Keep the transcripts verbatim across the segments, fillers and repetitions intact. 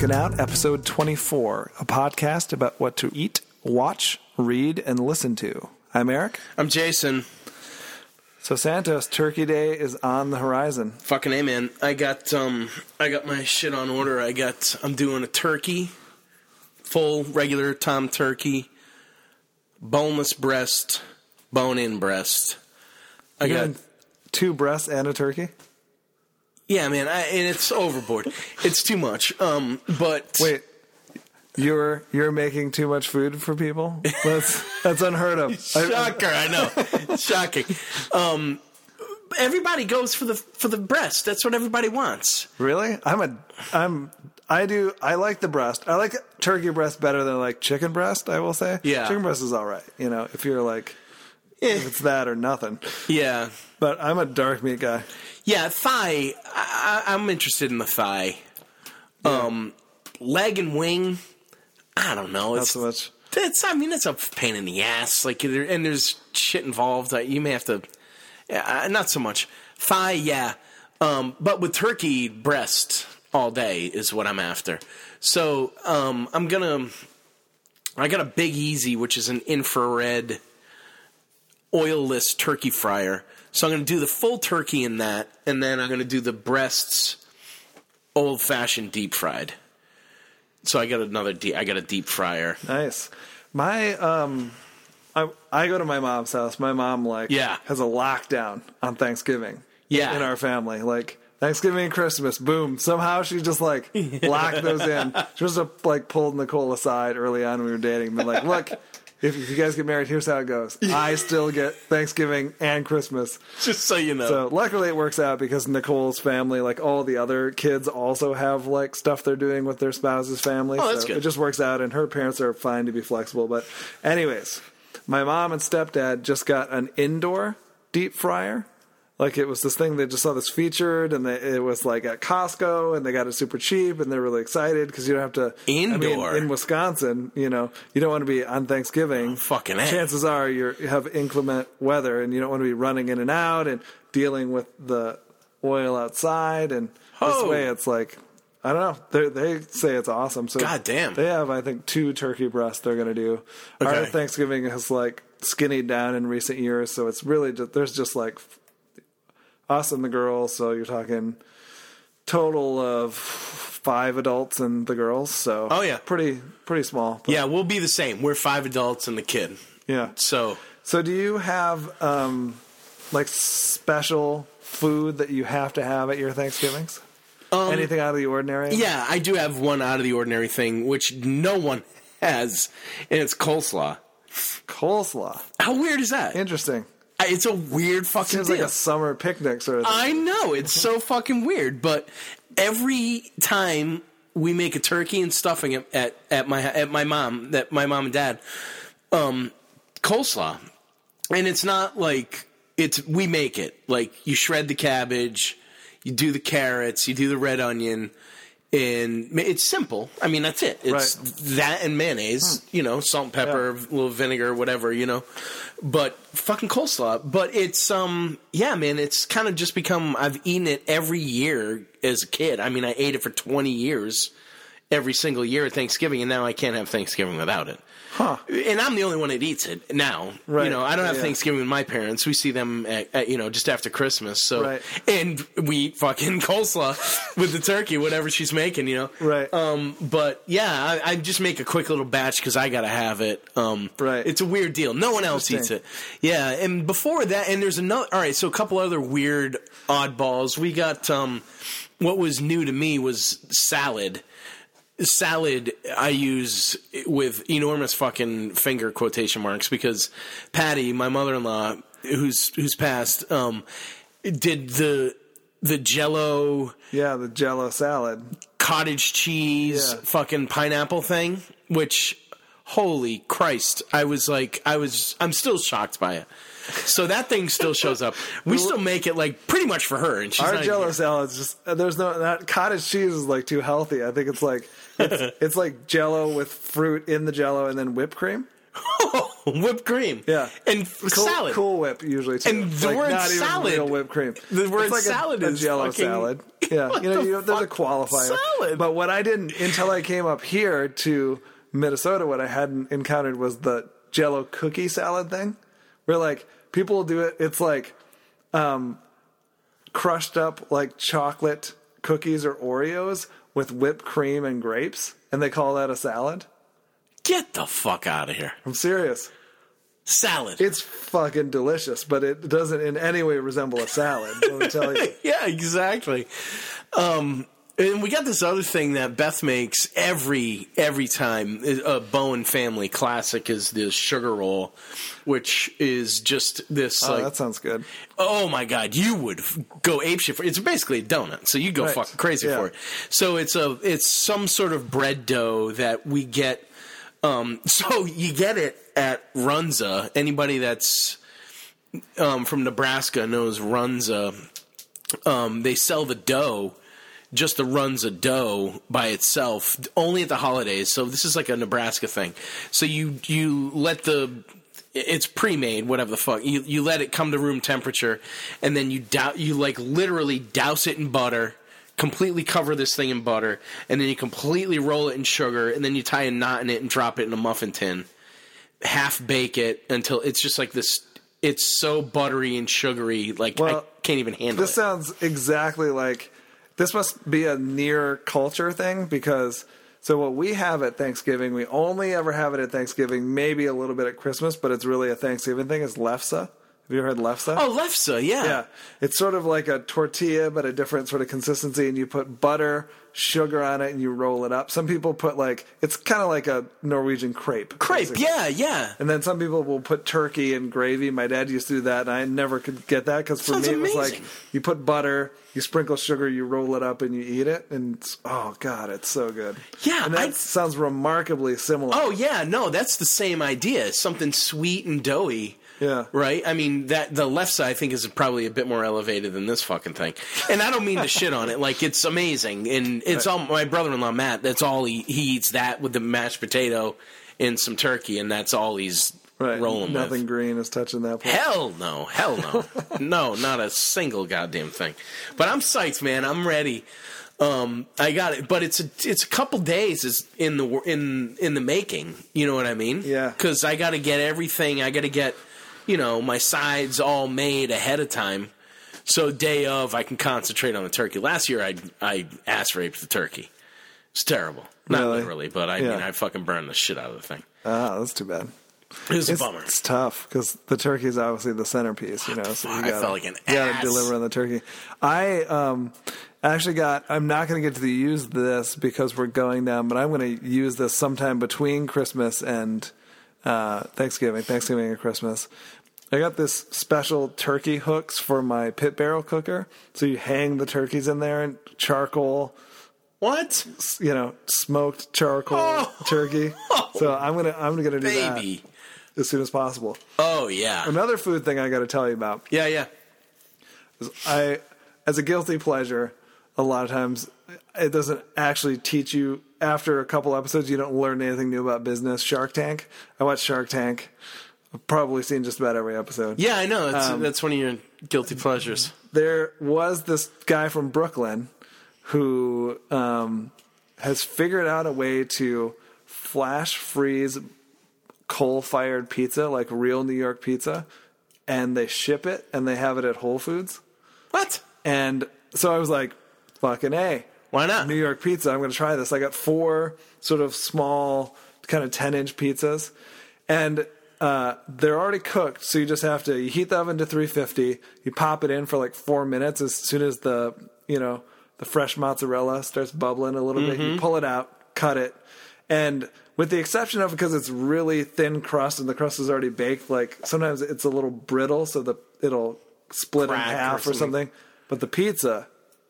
Check it out, episode twenty-four, a podcast about what to eat, watch, read, and listen to. I'm Eric. I'm Jason. So Santos, Turkey Day is on the horizon. Fucking A, man. I got um, I got my shit on order. I got I'm doing a turkey, full regular tom turkey, boneless breast, bone-in breast. I You're got two breasts and a turkey. Yeah, man, I, and it's overboard. It's too much. Um, but wait, you're you're making too much food for people? That's that's unheard of. Shocker, I, I know. Shocking. Um, everybody goes for the for the breast. That's what everybody wants. Really? I'm a I'm I do I like the breast. I like turkey breast better than I like chicken breast. I will say. Yeah, chicken breast is all right. You know, if you're like. If it's that or nothing. Yeah. But I'm a dark meat guy. Yeah, thigh. I, I'm interested in the thigh. Yeah. Um, leg and wing. I don't know. Not it's, so much. It's, I mean, it's a pain in the ass. Like, and there's shit involved. You may have to. Yeah, not so much. Thigh, yeah. Um, but with turkey, breast all day is what I'm after. So um, I'm going to. I got a Big Easy, which is an infrared oilless turkey fryer. So I'm going to do the full turkey in that, and then I'm going to do the breasts old-fashioned deep-fried. So I got another de- I got a deep fryer. Nice. My um I I go to my mom's house. My mom like yeah. has a lockdown on Thanksgiving. Yeah. In our family, like Thanksgiving and Christmas, boom. Somehow she just, like, locked those in. She was just, like, pulled Nicole aside early on when we were dating and been like, look, if you guys get married, here's how it goes. I still get Thanksgiving and Christmas. Just so you know. So luckily it works out because Nicole's family, like all the other kids, also have like stuff they're doing with their spouse's family. Oh, that's so good. It just works out, and her parents are fine to be flexible. But anyways, my mom and stepdad just got an indoor deep fryer. Like, it was this thing, they just saw this featured, and they, it was, like, at Costco, and they got it super cheap, and they're really excited, because you don't have to... Indoor? I mean, in Wisconsin, you know, you don't want to be on Thanksgiving. Oh, fucking it. Chances are you're, you have inclement weather, and you don't want to be running in and out, and dealing with the oil outside, and oh. This way it's, like, I don't know, they're, they say it's awesome. So God damn. They have, I think, two turkey breasts they're going to do. Okay. Our Thanksgiving has, like, skinnied down in recent years, so it's really, just, there's just, like... us and the girl, so you're talking total of five adults and the girls. So oh yeah, pretty pretty small. But. Yeah, we'll be the same. We're five adults and the kid. Yeah. So so do you have um, like special food that you have to have at your Thanksgivings? Um, Anything out of the ordinary? Yeah, I do have one out of the ordinary thing, which no one has, and it's coleslaw. Coleslaw. How weird is that? Interesting. It's a weird fucking Seems deal. Like a summer picnic sort of thing. I know. It's so fucking weird. But every time we make a turkey and stuffing at, at, at my at my mom, that my mom and dad, um, coleslaw. And it's not like it's we make it. Like, you shred the cabbage, you do the carrots, you do the red onion, and it's simple. I mean, that's it. It's right. That and mayonnaise, hmm. you know, salt and pepper, yeah. A little vinegar, whatever, you know. But fucking coleslaw. But it's, um, yeah, man, it's kind of just become, I've eaten it every year as a kid. I mean, I ate it for twenty years every single year at Thanksgiving, and now I can't have Thanksgiving without it. Huh. And I'm the only one that eats it now. Right. You know, I don't have yeah. Thanksgiving with my parents. We see them, at, at, you know, just after Christmas. So, right. And we eat fucking coleslaw with the turkey, whatever she's making, you know. Right. Um, but, yeah, I, I just make a quick little batch because I got to have it. Um, right. It's a weird deal. No one else eats it. Yeah. And before that, and there's another, all right, so a couple other weird oddballs. We got, um, what was new to me was salad. Salad I use with enormous fucking finger quotation marks because Patty, my mother-in-law, who's who's passed, um, did the the Jell-O, yeah, the Jell-O salad, cottage cheese, yeah. fucking pineapple thing. Which, holy Christ, I was like, I was, I'm still shocked by it. So that thing still shows up. We still make it, like, pretty much for her. And she's our Jell-O salad's just, there's no, that cottage cheese is, like, too healthy. I think it's, like, it's, it's like Jell-O with fruit in the Jell-O and then whipped cream. Whipped cream. Yeah. And cool, salad. Cool Whip usually too. And the like word not salad. Even real whipped cream. The word it's like salad a, is a Jell-O fucking salad. Yeah. You know, the you have, there's a qualifier. Salad. But what I didn't until I came up here to Minnesota, what I hadn't encountered was the Jell-O cookie salad thing. Where like people do it, it's like um, crushed up like chocolate cookies or Oreos with whipped cream and grapes, and they call that a salad. Get the fuck out of here. I'm serious. Salad. It's fucking delicious, but it doesn't in any way resemble a salad, let me tell you. Yeah, exactly. Um, and we got this other thing that Beth makes every every time. A Bowen family classic is the sugar roll, which is just this. Oh, like, that sounds good. Oh, my God. You would go apeshit for it. It's basically a donut, so you go right. fucking crazy yeah. for it. So it's a it's some sort of bread dough that we get. Um, so you get it at Runza. Anybody that's um, from Nebraska knows Runza. Um, they sell the dough, just the Runza dough by itself, only at the holidays. So this is like a Nebraska thing. So you you let the it's pre-made, whatever the fuck. You you let it come to room temperature, and then you dou- you like literally douse it in butter. Completely cover this thing in butter, and then you completely roll it in sugar, and then you tie a knot in it and drop it in a muffin tin. Half bake it until it's just like this. It's so buttery and sugary, like well, I can't even handle this it. This sounds exactly like this must be a near culture thing because so what we have at Thanksgiving, we only ever have it at Thanksgiving, maybe a little bit at Christmas, but it's really a Thanksgiving thing. Is Lefse. Have you ever heard Lefse? Oh, Lefse, yeah. Yeah. It's sort of like a tortilla, but a different sort of consistency, and you put butter, sugar on it, and you roll it up. Some people put, like, it's kind of like a Norwegian crepe. Crepe, basically. yeah, yeah. And then some people will put turkey and gravy. My dad used to do that, and I never could get that, because for Sounds me it amazing. was like, you put butter, you sprinkle sugar, you roll it up, and you eat it, and it's, oh, God, it's so good. Yeah. And that I, sounds remarkably similar. Oh, yeah, no, that's the same idea. Something sweet and doughy. Yeah. Right? I mean, that the left side, I think, is probably a bit more elevated than this fucking thing. And I don't mean to shit on it. Like, it's amazing. And it's right. all my brother-in-law, Matt, that's all he, he eats that with the mashed potato and some turkey, and that's all he's right. rolling Nothing with. Nothing green is touching that place. Hell no. Hell no. No, not a single goddamn thing. But I'm psyched, man. I'm ready. Um, I got it, but it's a, it's a couple days is in the in in the making. You know what I mean? Yeah. Because I got to get everything. I got to get... You know, my sides all made ahead of time, so day of I can concentrate on the turkey. Last year I I ass raped the turkey. It's terrible, not really? literally, but I yeah. mean I fucking burned the shit out of the thing. Ah, that's too bad. It was it's, a bummer. It's tough because the turkey is obviously the centerpiece. You know, so you gotta, I felt like an ass. You gotta deliver on the turkey. I um actually got. I'm not going to get to the use this because we're going down, but I'm going to use this sometime between Christmas and uh, Thanksgiving, Thanksgiving and Christmas. I got this special turkey hooks for my pit barrel cooker. So you hang the turkeys in there and charcoal. What? You know, smoked charcoal oh. turkey. So I'm going to I'm going to do Baby. that as soon as possible. Oh, yeah. Another food thing I got to tell you about. Yeah, yeah. I, as a guilty pleasure, a lot of times it doesn't actually teach you. After a couple episodes, you don't learn anything new about business. Shark Tank. I watched Shark Tank. I've probably seen just about every episode. Yeah, I know. That's, um, that's one of your guilty pleasures. There was this guy from Brooklyn who um, has figured out a way to flash freeze coal-fired pizza, like real New York pizza, and they ship it, and they have it at Whole Foods. What? And so I was like, fucking A. Why not? New York pizza. I'm going to try this. I got four sort of small kind of ten-inch pizzas, and... Uh, they're already cooked, so you just have to you heat the oven to three fifty. You pop it in for like four minutes. As soon as the you know the fresh mozzarella starts bubbling a little mm-hmm. bit, you pull it out, cut it, and with the exception of because it's really thin crust and the crust is already baked, like sometimes it's a little brittle, so the it'll split Crack in half or something. or something. But the pizza,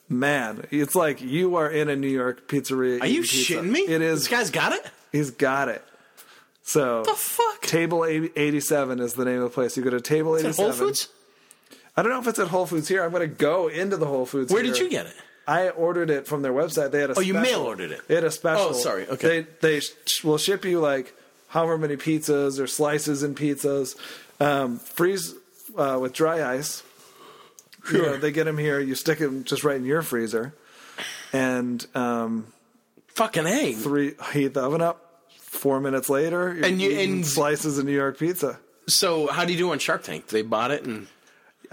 man, it's like you are in a New York pizzeria. Are you pizza. shitting me? It is. This guy's got it. He's got it. So, what the fuck? Table eighty-seven is the name of the place. You go to Table eighty-seven. Is it Whole Foods? I don't know if it's at Whole Foods here. I'm going to go into the Whole Foods Where here. did you get it? I ordered it from their website. They had a Oh, special. You mail ordered it? They had a special. Oh, sorry. Okay. They, they will ship you like however many pizzas or slices in pizzas, um, freeze uh, with dry ice. Sure. You know, they get them here. You stick them just right in your freezer, and um, fucking A. Three heat the oven up. Four minutes later, you're and you and slices of New York pizza. So how do you do on Shark Tank? They bought it and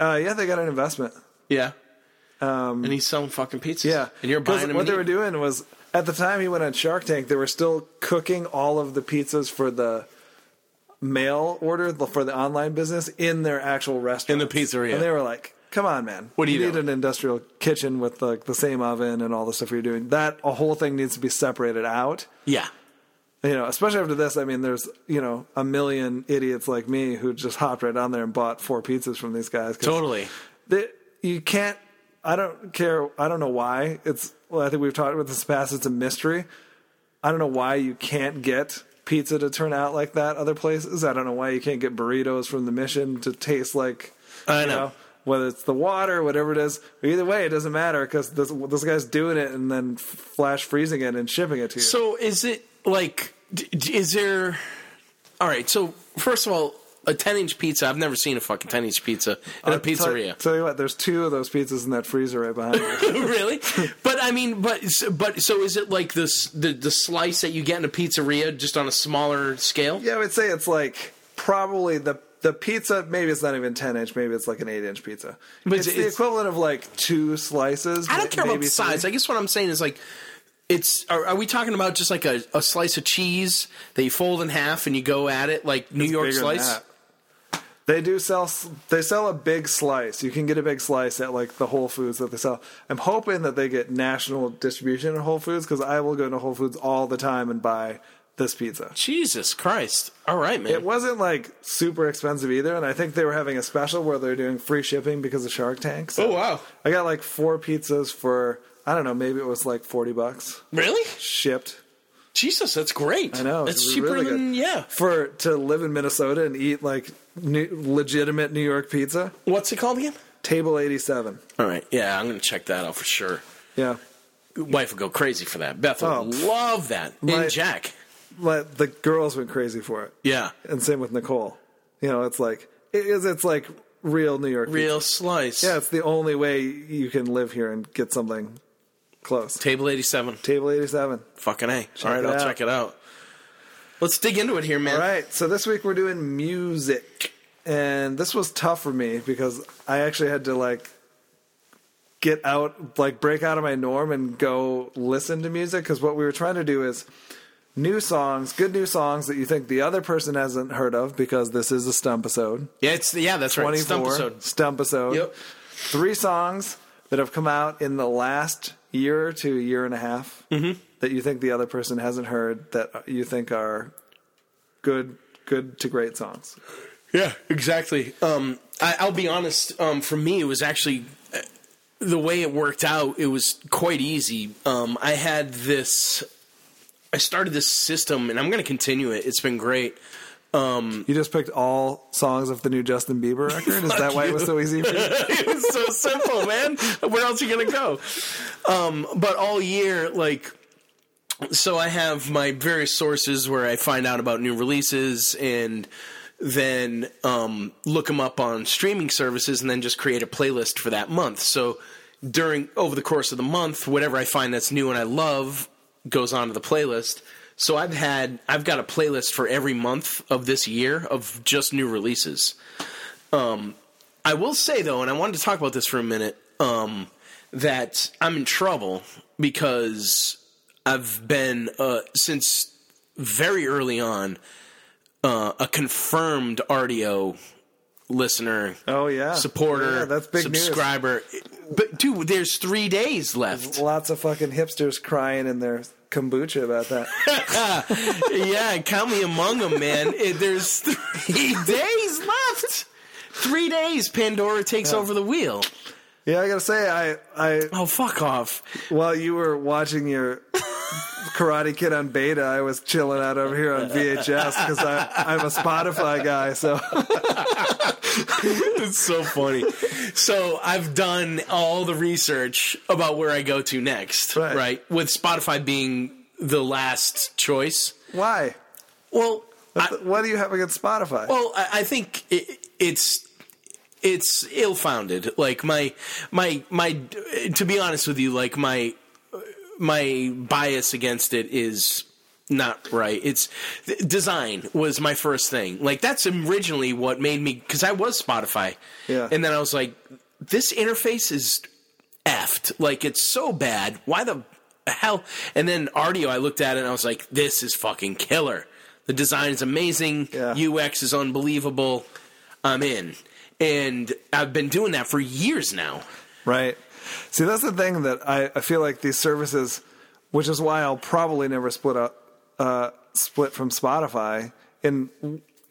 uh, yeah, they got an investment. Yeah, um, and he's selling fucking pizzas. Yeah, and you're buying them. What they were doing was at the time he went on Shark Tank, they were still cooking all of the pizzas for the mail order for the online business in their actual restaurant in the pizzeria, and they were like, come on, man. What do you, you need doing? An industrial kitchen with like the same oven and all the stuff you're doing. That a whole thing needs to be separated out. Yeah. You know, especially after this, I mean, there's, you know, a million idiots like me who just hopped right on there and bought four pizzas from these guys. Totally. They, you can't, I don't care. I don't know why. It's, well, I think we've talked about this past. It's a mystery. I don't know why you can't get pizza to turn out like that other places. I don't know why you can't get burritos from the Mission to taste like, I you know. know whether it's the water, whatever it is, either way, it doesn't matter because this, this guy's doing it and then flash freezing it and shipping it to you. So is it like, is there, all right, so first of all, a ten-inch pizza, I've never seen a fucking ten-inch pizza in I'll a pizzeria. Tell, tell you what, there's two of those pizzas in that freezer right behind me. Really? But I mean, but but so is it like this, the, the slice that you get in a pizzeria just on a smaller scale? Yeah, I would say it's like probably the The pizza, maybe it's not even ten-inch. Maybe it's like an eight-inch pizza. But it's, it's the equivalent of like two slices. I don't care about the size. Three. I guess what I'm saying is like it's – are we talking about just like a, a slice of cheese that you fold in half and you go at it like New it's York slice? They do sell – they sell a big slice. You can get a big slice at like the Whole Foods that they sell. I'm hoping that they get national distribution at Whole Foods because I will go to Whole Foods all the time and buy – this pizza. Jesus Christ. All right, man. It wasn't like super expensive either. And I think they were having a special where they're doing free shipping because of Shark Tank. So oh, wow. I got like four pizzas for, I don't know, maybe it was like forty bucks. Really? Shipped. Jesus, that's great. I know. That's cheaper really than, yeah. For, to live in Minnesota and eat like new, legitimate New York pizza. What's it called again? Table eighty-seven. All right. Yeah, I'm going to check that out for sure. Yeah. Wife would go crazy for that. Beth would oh, love that. My, and Jack. Like the girls went crazy for it. Yeah. And same with Nicole. You know, it's like, it is, it's like real New York. Real pizza. Slice. Yeah. It's the only way you can live here and get something close. Table eighty-seven. Table eighty-seven. Fucking A. Check All right. I'll out. check it out. Let's dig into it here, man. All right. So this week we're doing music, and this was tough for me because I actually had to like get out, like break out of my norm and go listen to music. Cause what we were trying to do is, new songs, good new songs that you think the other person hasn't heard of because this is a Stumpisode. Yeah, it's yeah, that's right. Stumpisode. Stumpisode. Yep. Three songs that have come out in the last year to a year and a half mm-hmm. that you think the other person hasn't heard that you think are good, good to great songs. Yeah, exactly. Um, I, I'll be honest. Um, for me, it was actually the way it worked out. It was quite easy. Um, I had this. I started this system, and I'm going to continue it. It's been great. Um, you just picked all songs of the new Justin Bieber record? Is that why you. It was so easy for you? It was so simple, man. Where else are you going to go? Um, but all year, like, so I have my various sources where I find out about new releases and then um, look them up on streaming services and then just create a playlist for that month. So during over the course of the month, whatever I find that's new and I love goes on to the playlist. So I've had, I've got a playlist for every month of this year of just new releases. Um, I will say though, and I wanted to talk about this for a minute, um, that I'm in trouble because I've been, uh, since very early on, uh, a confirmed Rdio listener. Oh yeah. Supporter. Yeah, that's big subscriber. News. But, dude, there's three days left. There's lots of fucking hipsters crying in their kombucha about that. Yeah, count me among them, man. It, there's three days left. Three days, Pandora takes yeah. over the wheel. Yeah, I gotta say, I, I... Oh, fuck off. While you were watching your Karate Kid on beta, I was chilling out over here on V H S because I'm a Spotify guy, so... It's so funny. So I've done all the research about where I go to next, right? right? With Spotify being the last choice. Why? Well, I, what do you have against Spotify? Well, I, I think it, it's... It's ill-founded. Like my, my, my. To be honest with you, like my, my bias against it is not right. It's design was my first thing. Like that's originally what made me, because I was Spotify, yeah. And then I was like, this interface is effed. Like it's so bad. Why the hell? And then Rdio, I looked at it and I was like, this is fucking killer. The design is amazing. Yeah. U X is unbelievable. I'm in. And I've been doing that for years now. Right. See, that's the thing that I, I feel like these services, which is why I'll probably never split up, uh, split from Spotify. And,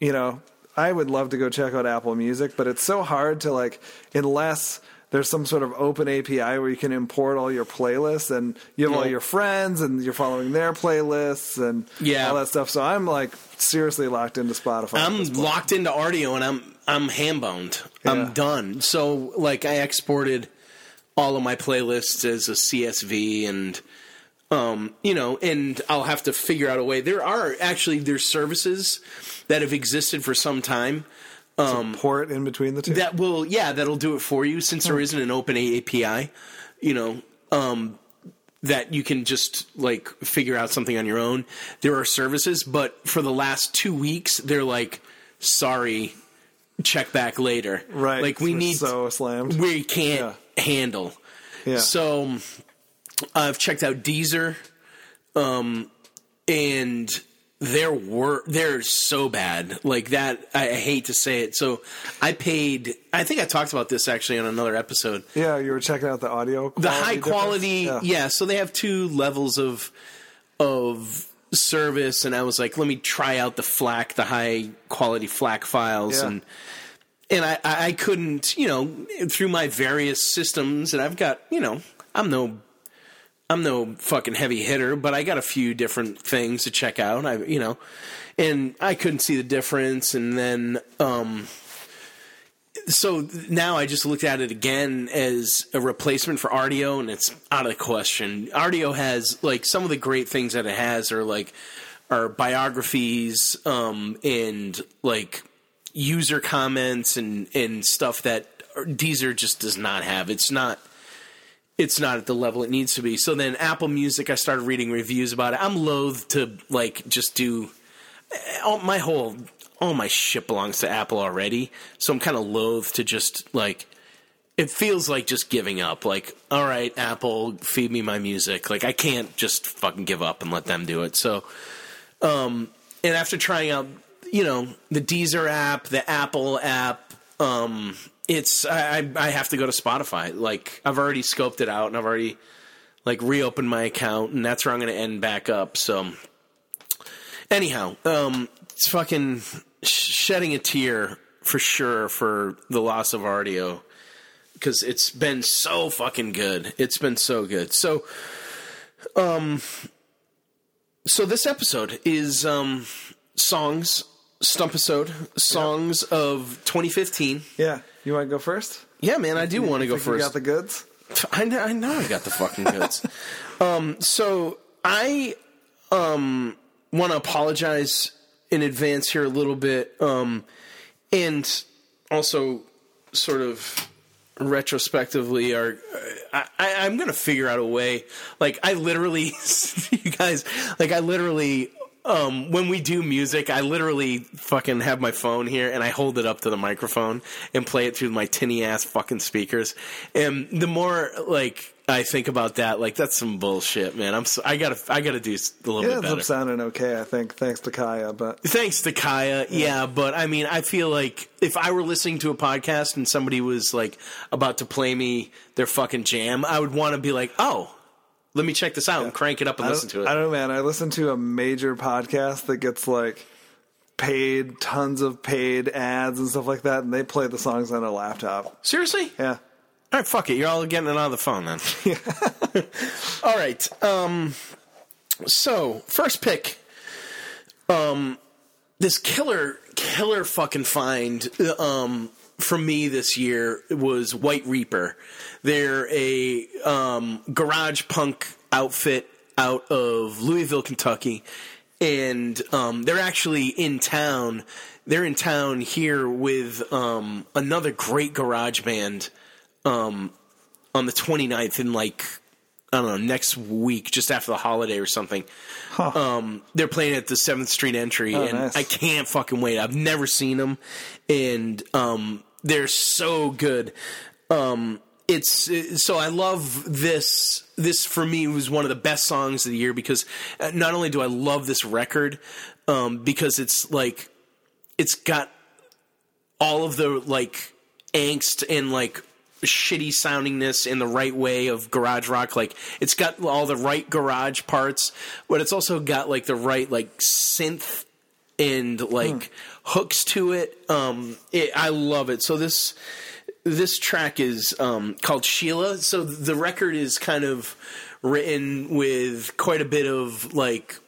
you know, I would love to go check out Apple Music, but it's so hard to, like, unless there's some sort of open A P I where you can import all your playlists and you have yeah. all your friends and you're following their playlists and yeah. all that stuff. So I'm, like, seriously locked into Spotify. I'm locked into Rdio and I'm... I'm ham-boned. Yeah. I'm done. So, like, I exported all of my playlists as a C S V and, um, you know, and I'll have to figure out a way. There are actually, there's services that have existed for some time. Um, so port in between the two? That will, yeah, that'll do it for you since there isn't an open A P I, you know, um, that you can just, like, figure out something on your own. There are services, but for the last two weeks, they're like, sorry, check back later. Right. Like we We're need so slammed. We can't yeah. handle. Yeah. So I've checked out Deezer, um, and their wor- they're so bad. Like that I, I hate to say it. So I paid I think I talked about this actually on another episode. Yeah, you were checking out the audio quality. The high difference. quality yeah. yeah, so they have two levels of of service, and I was like, let me try out the FLAC, the high quality FLAC files, yeah. and and I, I couldn't, you know, through my various systems, and I've got, you know, I'm no, I'm no fucking heavy hitter, but I got a few different things to check out, I, you know, and I couldn't see the difference, and then, um, so now I just looked at it again as a replacement for Rdio, and it's out of the question. Rdio has, like, some of the great things that it has are, like, are biographies um, and, like, user comments and, and stuff that Deezer just does not have. It's not it's not at the level it needs to be. So then Apple Music, I started reading reviews about it. I'm loath to, like, just do all, my whole... all my shit belongs to Apple already, so I'm kind of loath to just, like, it feels like just giving up. Like, all right, Apple, feed me my music. Like, I can't just fucking give up and let them do it. So, um, and after trying out, you know, the Deezer app, the Apple app, um, it's, I, I have to go to Spotify. Like, I've already scoped it out, and I've already, like, reopened my account, and that's where I'm going to end back up. So, anyhow, um, it's fucking... shedding a tear for sure for the loss of Rdio because it's been so fucking good. It's been so good. So, um, so this episode is, um, songs, Stumpisode, songs yep. of twenty fifteen. Yeah. You want to go first? Yeah, man, I do want to go first. You got the goods? I know, I know I got the fucking goods. Um, so I, um, want to apologize in advance here a little bit, um, and also sort of retrospectively are, I, I, I'm going to figure out a way. Like I literally, you guys, like I literally, um, when we do music, I literally fucking have my phone here and I hold it up to the microphone and play it through my tinny ass fucking speakers. And the more like I think about that, like that's some bullshit, man. I'm so, I gotta I gotta do a little yeah, bit better. Yeah, it's sounding okay, I think. Thanks to Kaya, but thanks to Kaya. Yeah. yeah, but I mean, I feel like if I were listening to a podcast and somebody was like about to play me their fucking jam, I would want to be like, oh. Let me check this out yeah. and crank it up and listen to it. I don't know, man. I listen to a major podcast that gets, like, paid, tons of paid ads and stuff like that, and they play the songs on a laptop. Seriously? Yeah. All right, fuck it. You're all getting it on the phone, then. Yeah. All right. Um, so, first pick. Um, this killer, killer fucking find um, for me this year was White Reaper. They're a um, garage punk outfit out of Louisville, Kentucky, And um, they're actually in town. They're in town here with um, another great garage band um, on the twenty-ninth in, like, I don't know, next week, just after the holiday or something. Huh. Um, they're playing at the seventh Street Entry, oh, and nice. I can't fucking wait. I've never seen them, and um, they're so good. Um, it's it, so I love this. This, for me, was one of the best songs of the year because not only do I love this record, um, because it's, like, it's got all of the, like, angst and, like, shitty soundingness in the right way of garage rock. Like, it's got all the right garage parts, but it's also got, like, the right, like, synth and, like, hmm. hooks to it. Um, it. I love it. So this this track is um, called Sheila. So the record is kind of written with quite a bit of, like,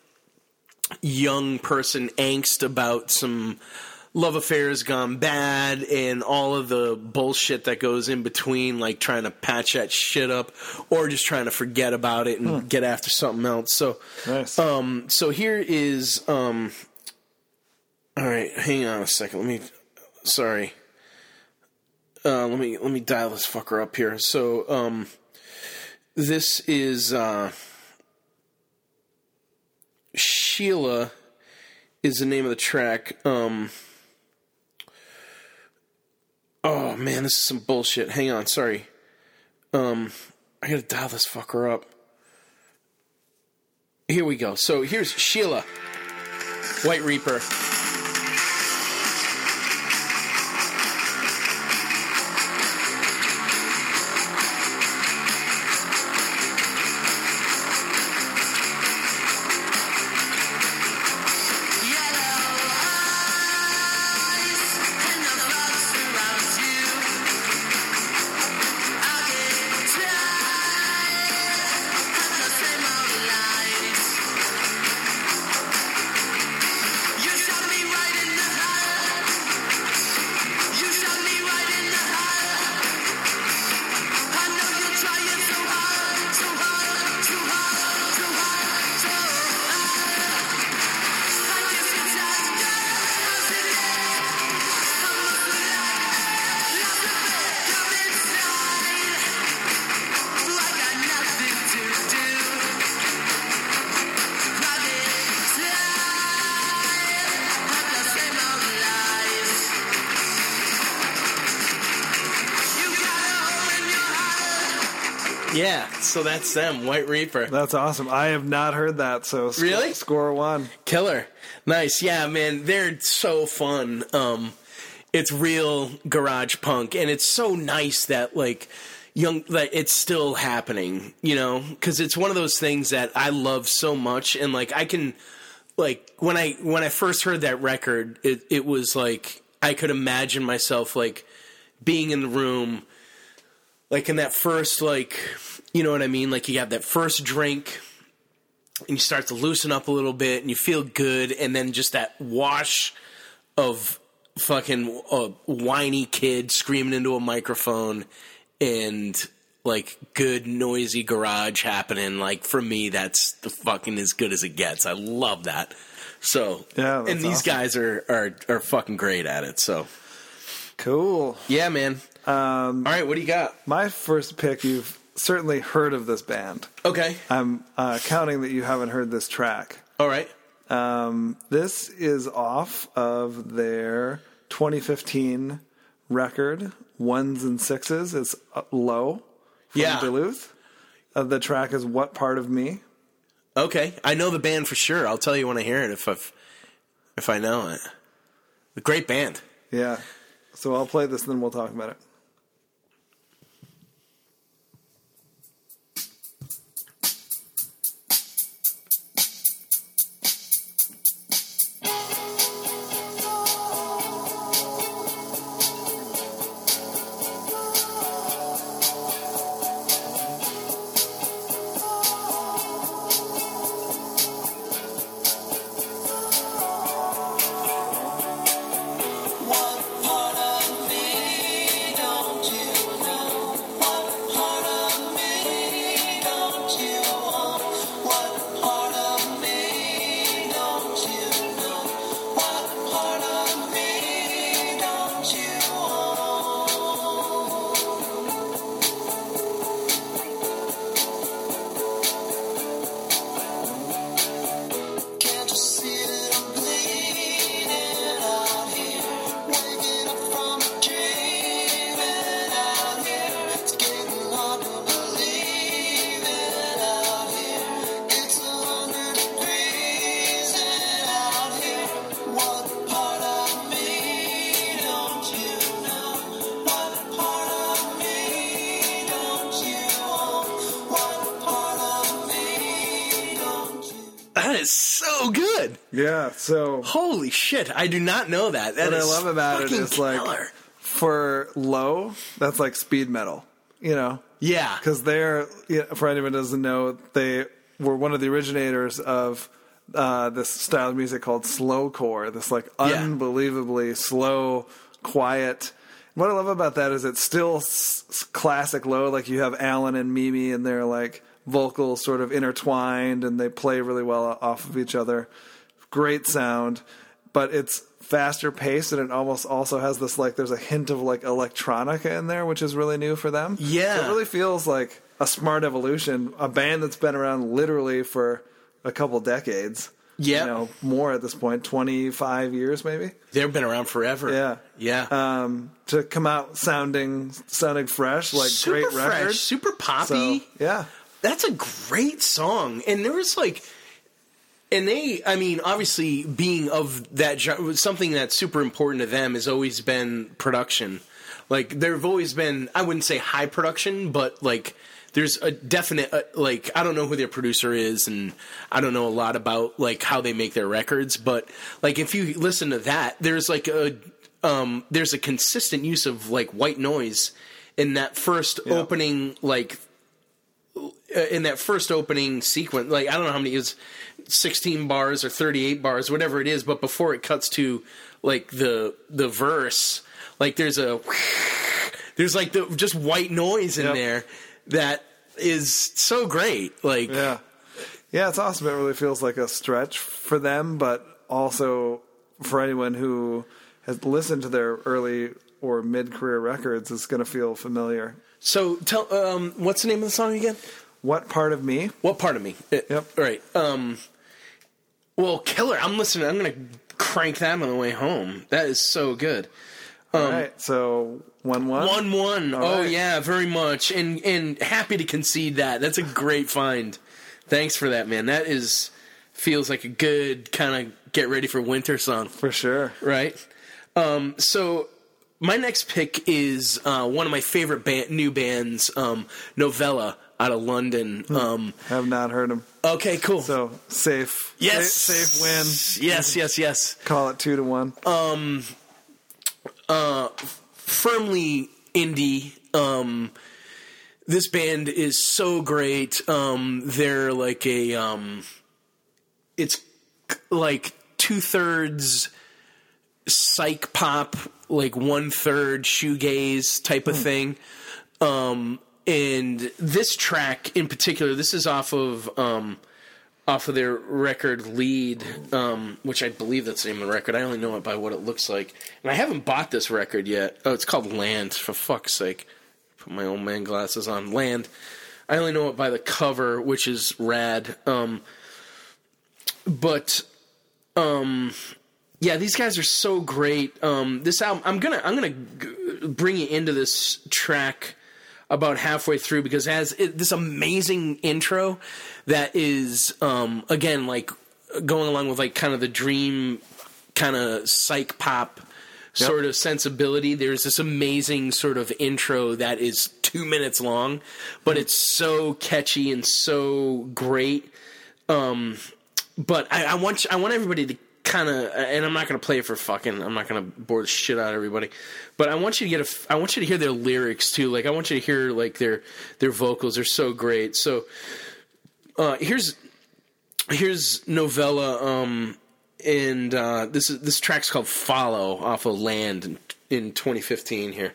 young person angst about some love affairs gone bad and all of the bullshit that goes in between, like trying to patch that shit up or just trying to forget about it and huh. get after something else. So, nice. um, so here is, um, all right, hang on a second. Let me, sorry. Uh, let me, let me dial this fucker up here. So, um, this is, uh, Sheila is the name of the track. Um, oh, man, this is some bullshit. Hang on, sorry. Um, I gotta dial this fucker up. Here we go. So here's Sheila, White Reaper. So that's them, White Reaper. That's awesome. I have not heard that, so sc- really? Score one. Killer. Nice. Yeah, man, they're so fun. Um, it's real garage punk, and it's so nice that, like, young, like, it's still happening, you know? Because it's one of those things that I love so much, and, like, I can, like, when I when I first heard that record, it, it was, like, I could imagine myself, like, being in the room, like, in that first, like, you know what I mean? Like, you have that first drink, and you start to loosen up a little bit, and you feel good, and then just that wash of fucking uh, whiny kid screaming into a microphone, and, like, good, noisy garage happening. Like, for me, that's the fucking as good as it gets. I love that. So, yeah, and these awesome. guys are, are, are fucking great at it, so. Cool. Yeah, man. Um, All right, what do you got? My first pick, you've certainly heard of this band. Okay. I'm uh, counting that you haven't heard this track. All right. Um, this is off of their twenty fifteen record, Ones and Sixes. It's Low from yeah. Duluth. Uh, the track is What Part of Me. Okay. I know the band for sure. I'll tell you when I hear it if I've, if I know it. A great band. Yeah. So I'll play this and then we'll talk about it. What part of me That is so good. Yeah. So holy shit, I do not know that. That what is I love about it is killer. Like for Low, that's like speed metal. You know. Yeah. Because they're you know, for anyone who doesn't know, they were one of the originators of uh, this style of music called slowcore. This like unbelievably yeah. slow, quiet. What I love about that is it's still s- classic Low. Like you have Alan and Mimi and they're like vocals sort of intertwined and they play really well off of each other. Great sound, but it's faster paced and it almost also has this like, there's a hint of like electronica in there, which is really new for them. Yeah. So it really feels like a smart evolution, a band that's been around literally for a couple decades. Yeah. You know, more at this point, twenty-five years maybe. They've been around forever. Yeah. Yeah. Um, to come out sounding sounding fresh, like super great fresh, record. Super poppy. So, yeah. That's a great song. And there was like, and they, I mean, obviously being of that genre, something that's super important to them has always been production. Like there've always been, I wouldn't say high production, but like, there's a definite, uh, like, I don't know who their producer is, and I don't know a lot about, like, how they make their records, but, like, if you listen to that, there's, like, a, um, there's a consistent use of, like, white noise in that first yeah. opening, like, in that first opening sequence. Like, I don't know how many, it's sixteen bars or thirty-eight bars, whatever it is, but before it cuts to, like, the the verse, like, there's a, there's, like, the just white noise in yep. there. That is so great. Like, yeah. Yeah, it's awesome. It really feels like a stretch for them, but also for anyone who has listened to their early or mid-career records, it's going to feel familiar. So tell, um, what's the name of the song again? What Part of Me? What Part of Me? It, yep. Right. Um, well, killer. I'm listening. I'm going to crank that on the way home. That is so good. Um, All right. So... One one one one. All oh right. yeah, very much, and and happy to concede that. That's a great find. Thanks for that, man. That is feels like a good kind of get ready for winter song for sure, right? Um, so my next pick is uh, one of my favorite band, new bands, um, Novella out of London. Hmm. Um, I have not heard them. Okay, cool. So safe, yes, Sa- safe win. Yes, yes, yes. Call it two to one. Um. Uh. Firmly indie. Um, this band is so great. Um, they're like a, um, it's like two thirds psych pop, like one third shoegaze type of thing. Um, and this track in particular, this is off of, um, off of their record Lead, um, which I believe that's the name of the record. I only know it by what it looks like. And I haven't bought this record yet. Oh, it's called Land, for fuck's sake. Put my old man glasses on. Land. I only know it by the cover, which is rad. Um, but, um, yeah, these guys are so great. Um, this album, I'm gonna, I'm gonna bring you into this track about halfway through, because it has it, this amazing intro that is, um, again, like going along with like kind of the dream kind of psych pop yep. sort of sensibility. There's this amazing sort of intro that is two minutes long, but mm-hmm. it's so catchy and so great. Um, but I, I want, I want everybody to kind of, and I'm not going to play it for fucking, I'm not going to bore the shit out of everybody, but I want you to get a, I want you to hear their lyrics too. Like I want you to hear like their, their vocals are so great. So, uh, here's, here's Novella. Um, and, uh, this is, this track's called Follow off of Land in, in twenty fifteen here.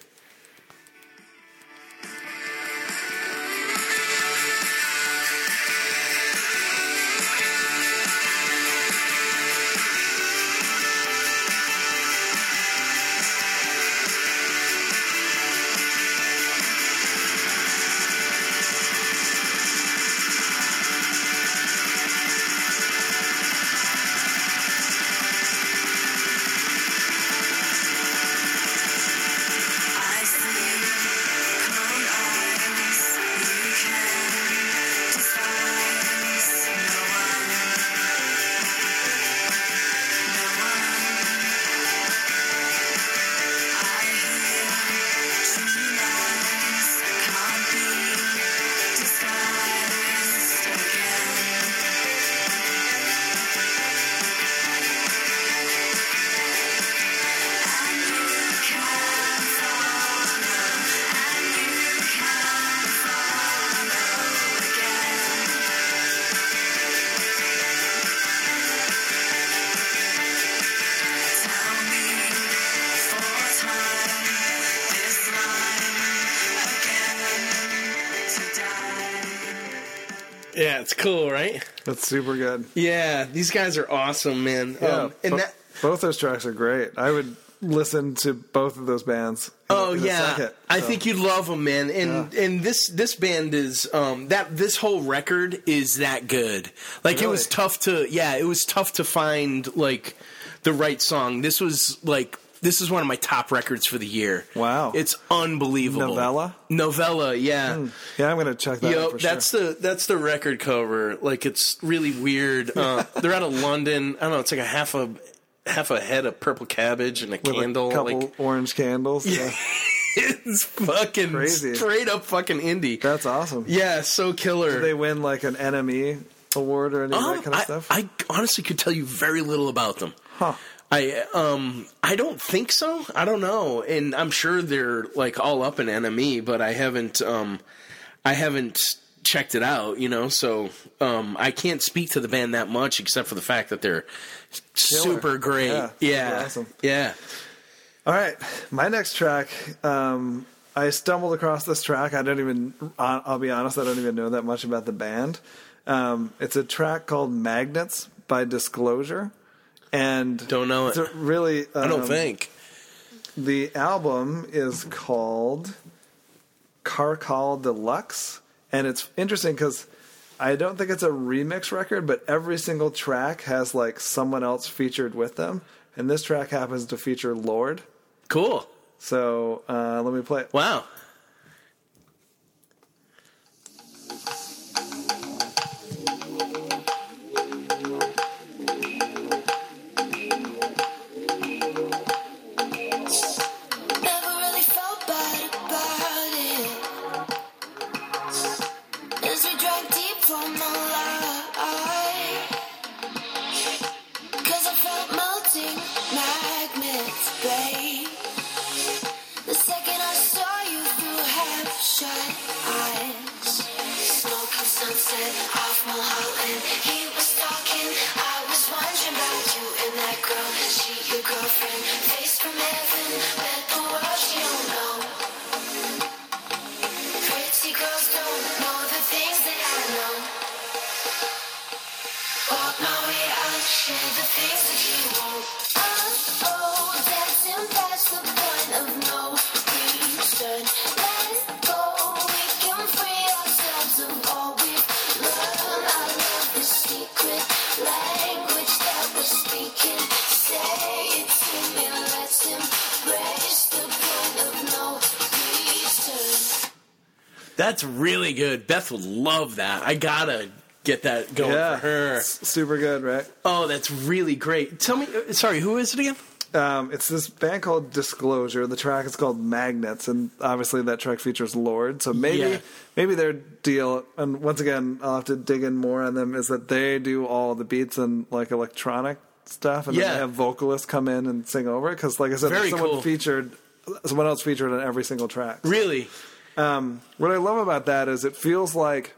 Yeah, it's cool, right? That's super good. Yeah, these guys are awesome, man. Yeah, um, and bo- that- both those tracks are great. I would listen to both of those bands. Oh, in, in yeah. A second, so. I think you'd love them, man. And yeah. and this this band is um, that this whole record is that good. Like really? It was tough to yeah, it was tough to find like the right song. This was like This is one of my top records for the year. Wow. It's unbelievable. Novella? Novella, yeah. Mm. Yeah, I'm going to check that Yo, out for that's sure. The, that's the record cover. Like, it's really weird. Uh, they're out of London. I don't know. It's like a half a half a head of purple cabbage and a With candle. A couple like, orange candles. Yeah. It's fucking crazy. Straight up fucking indie. That's awesome. Yeah, so killer. Did they win, like, an N M E award or any um, of that kind of I, stuff? I honestly could tell you very little about them. Huh. I um I don't think so. I don't know, and I'm sure they're like all up in N M E, but I haven't um I haven't checked it out, you know. So um I can't speak to the band that much except for the fact that they're Killer. super great. Yeah, yeah. Awesome. Yeah. All right, my next track. Um, I stumbled across this track. I don't even. I'll be honest. I don't even know that much about the band. Um, it's a track called "Magnets" by Disclosure. And don't know it. Really, um, I don't think the album is called Car Call Deluxe, and it's interesting because I don't think it's a remix record, but every single track has like someone else featured with them, and this track happens to feature Lorde. Cool. So uh, let me play it. Wow. That's really good. Beth would love that. I gotta get that going yeah, for her. It's super good, right? Oh, that's really great. Tell me, sorry, who is it again? Um, it's this band called Disclosure. The track is called Magnets, and obviously that track features Lorde. So maybe, yeah. maybe their deal. And once again, I'll have to dig in more on them. Is that they do all the beats and like electronic stuff, and yeah. then they have vocalists come in and sing over it. Because like I said, Very someone cool. featured, someone else featured on every single track. So. Really. Um, what I love about that is it feels like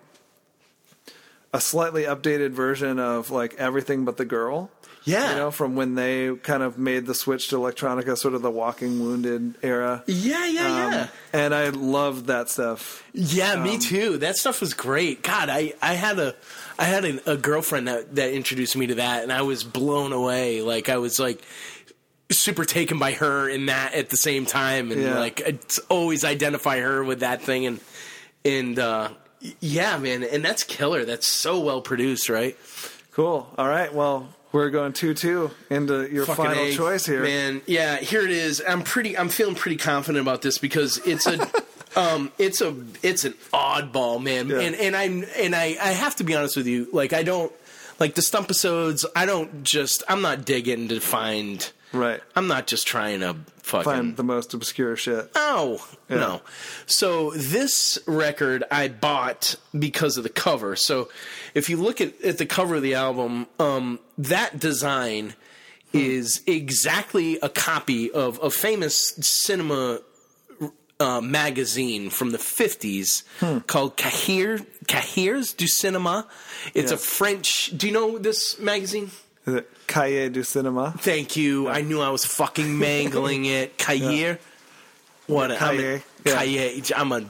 a slightly updated version of like Everything but the Girl. Yeah. You know, from when they kind of made the switch to electronica, sort of the Walking Wounded era. Yeah, yeah, um, yeah. And I loved that stuff. Yeah, um, me too. That stuff was great. God, I, I had a I had a, a girlfriend that, that introduced me to that, and I was blown away. Like I was like super taken by her in that at the same time, and yeah. like I'd always identify her with that thing, and and uh yeah man and that's killer. That's so well produced, right? Cool. All right, well we're going two two into your Fucking final a, choice here, man. Yeah, here it is. I'm pretty I'm feeling pretty confident about this because it's a um it's a it's an oddball, man. Yeah. and and I and I I have to be honest with you, like I don't like the stump episodes. I don't just I'm not digging to find Right. I'm not just trying to fucking... Find the most obscure shit. Oh, yeah. No. So this record I bought because of the cover. So if you look at, at the cover of the album, um, that design hmm. is exactly a copy of a famous cinema uh, magazine from the fifties hmm. called Cahiers, Cahiers du Cinéma. It's yes. a French... Do you know this magazine? Is it Cahiers du Cinéma? Thank you. Yeah. I knew I was fucking mangling it. Cahiers? What? Cahiers. I'm a, yeah. Cahiers. I'm a,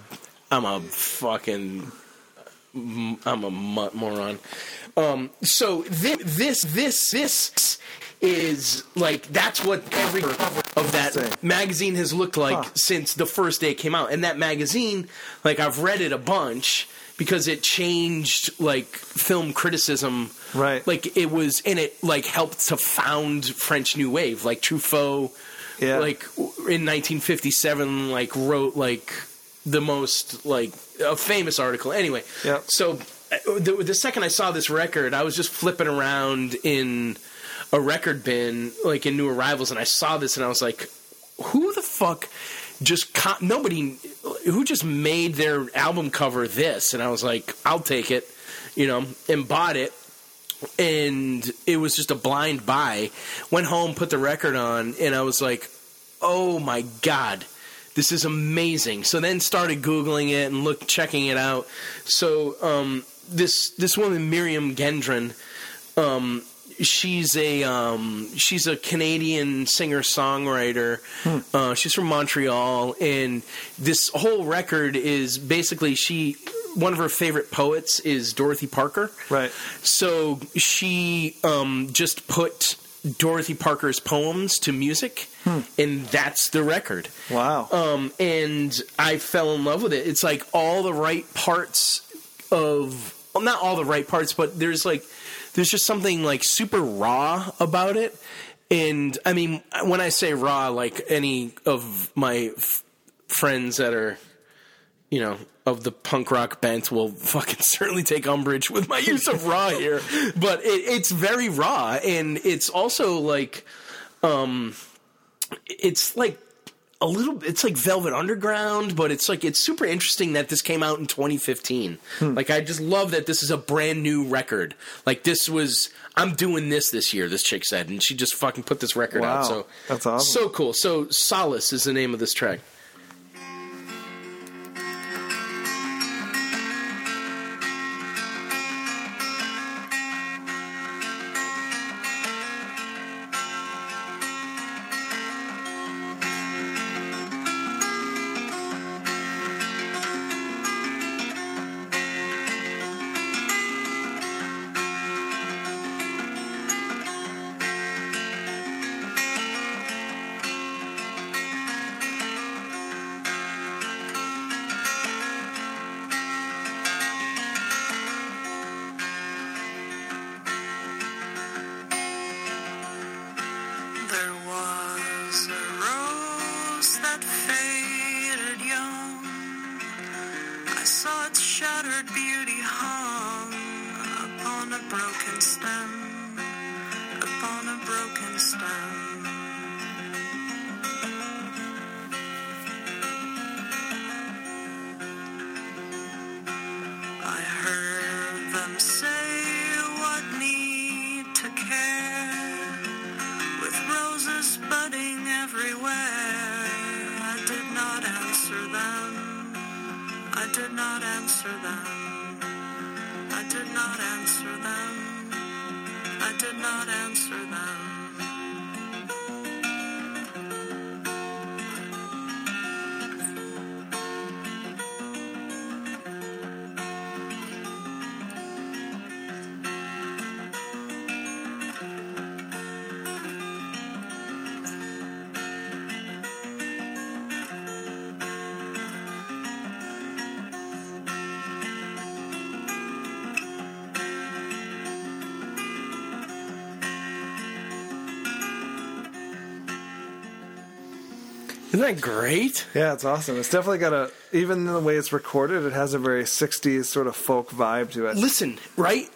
I'm a fucking I'm a mutt moron. Um, so this, this, this, this is like, that's what every cover of that magazine has looked like huh. since the first day it came out. And that magazine, like, I've read it a bunch because it changed, like, film criticism. Right. Like, it was, and it, like, helped to found French New Wave. Like, Truffaut, yeah. like, in nineteen fifty-seven, like, wrote, like, the most, like, a famous article. Anyway, yeah. so the, the second I saw this record, I was just flipping around in a record bin, like, in New Arrivals, and I saw this, and I was like, who the fuck just co- – nobody – who just made their album cover this? And I was like, I'll take it, you know, and bought it. And it was just a blind buy. Went home, put the record on, and I was like, oh, my God. This is amazing. So then started Googling it and look, checking it out. So um, this this woman, Miriam Gendron, um, she's a um, she's a Canadian singer songwriter. Hmm. Uh, she's from Montreal, and this whole record is basically she. One of her favorite poets is Dorothy Parker. Right. So she um, just put Dorothy Parker's poems to music, hmm. and that's the record. Wow. Um, and I fell in love with it. It's like all the right parts of well, not all the right parts, but there's like there's just something like super raw about it. And I mean, when I say raw, like any of my f- friends that are, you know, of the punk rock bent will fucking certainly take umbrage with my use of raw here, but it, it's very raw. And it's also like, um, it's like a little, it's like Velvet Underground, but it's like, it's super interesting that this came out in twenty fifteen. Hmm. Like, I just love that this is a brand new record. Like, this was, I'm doing this this year, this chick said, and she just fucking put this record wow. out. So that's awesome. So cool. So Solace is the name of this track. Isn't that great? Yeah, it's awesome. It's definitely got a, even the way it's recorded, it has a very sixties sort of folk vibe to it. Listen, right?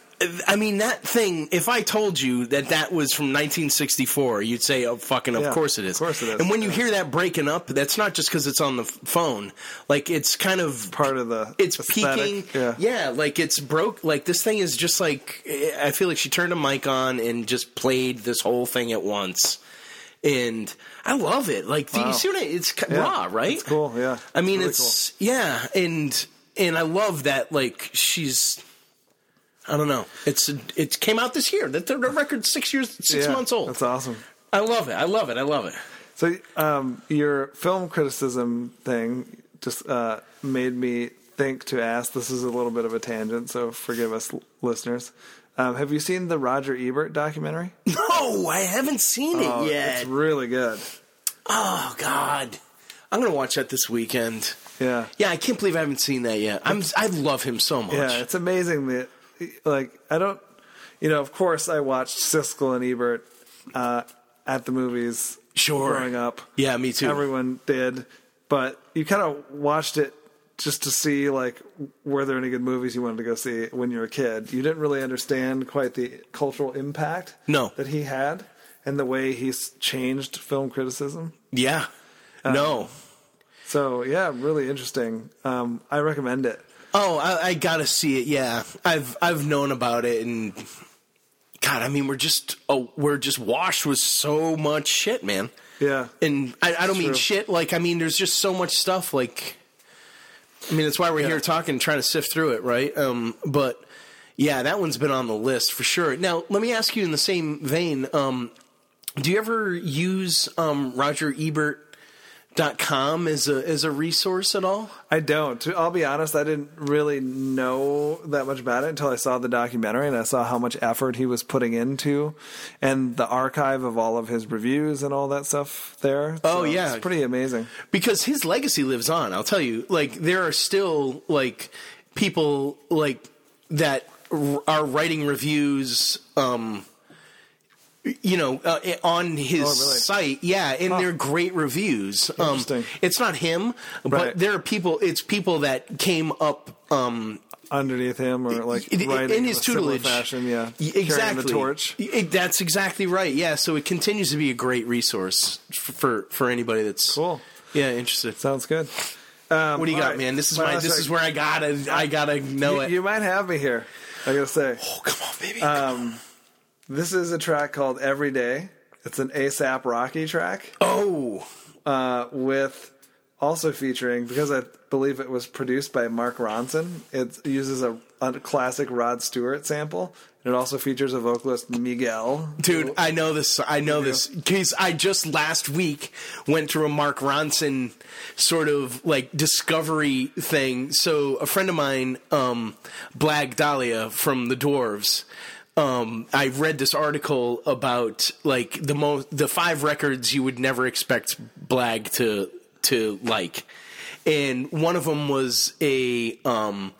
I mean, that thing, if I told you that that was from nineteen sixty-four, you'd say, oh, fucking, of yeah, course it is. Of course it is. And when you yeah. hear that breaking up, that's not just because it's on the phone. Like, it's kind of... part of the It's aesthetic. Peaking. Yeah. yeah, like, it's broke. Like, this thing is just like... I feel like she turned a mic on and just played this whole thing at once. And I love it. Like, wow. do you see what I, it's yeah. raw, right? It's cool. Yeah. I mean, it's, really it's cool. yeah. And, and I love that. Like, she's, I don't know. It's, it came out this year. That the record's six years, six yeah, months old. That's awesome. I love it. I love it. I love it. So, um, your film criticism thing just, uh, made me think to ask. This is a little bit of a tangent, so forgive us, listeners. Um, have you seen the Roger Ebert documentary? No, I haven't seen it oh, yet. It's really good. Oh, God. I'm going to watch that this weekend. Yeah. Yeah, I can't believe I haven't seen that yet. I'm, I love him so much. Yeah, it's amazing that, like, I don't, you know, of course I watched Siskel and Ebert uh, at the movies sure. growing up. Yeah, me too. Everyone did. But you kind of watched it just to see, like, were there any good movies you wanted to go see when you were a kid. You didn't really understand quite the cultural impact no. that he had and the way he's changed film criticism. Yeah. Uh, no. So, yeah, really interesting. Um, I recommend it. Oh, I, I gotta see it. Yeah, I've I've known about it, and God, I mean, we're just oh, we're just washed with so much shit, man. Yeah, and I, I don't mean true. shit. Like, I mean, there's just so much stuff. Like, I mean, that's why we're yeah. here talking, trying to sift through it, right? Um, but yeah, that one's been on the list for sure. Now, let me ask you in the same vein: um, do you ever use um, Roger Ebert? Dot com is a is a resource at all? I don't. I'll be honest, I didn't really know that much about it until I saw the documentary and I saw how much effort he was putting into and the archive of all of his reviews and all that stuff there. So oh yeah. It's pretty amazing. Because his legacy lives on, I'll tell you. Like, there are still like people like that are writing reviews um you know, uh, on his oh, really? site. Yeah. And huh. they're great reviews. Um, it's not him, but right. there are people, it's people that came up, um, underneath him or like it, it, in his in tutelage fashion. Yeah. Exactly. The torch. It, that's exactly right. Yeah. So it continues to be a great resource for, for anybody that's cool. Yeah. Interested. Sounds good. Um, what do you got, right. man? This is my, my this is where I gotta, I gotta know you, it. You might have me here. I gotta say, oh, come on, baby. Come um, on. This is a track called Every Day. It's an A$AP Rocky track. Oh! Uh, with also featuring, because I believe it was produced by Mark Ronson, it uses a, a classic Rod Stewart sample. And it also features a vocalist, Miguel. Dude, who, I know this. I know this. Because I just last week went to a Mark Ronson sort of like discovery thing. So a friend of mine, um, Blag Dahlia from The Dwarves, Um, I read this article about like the most, the five records you would never expect Blag to, to like. And one of them was a, um,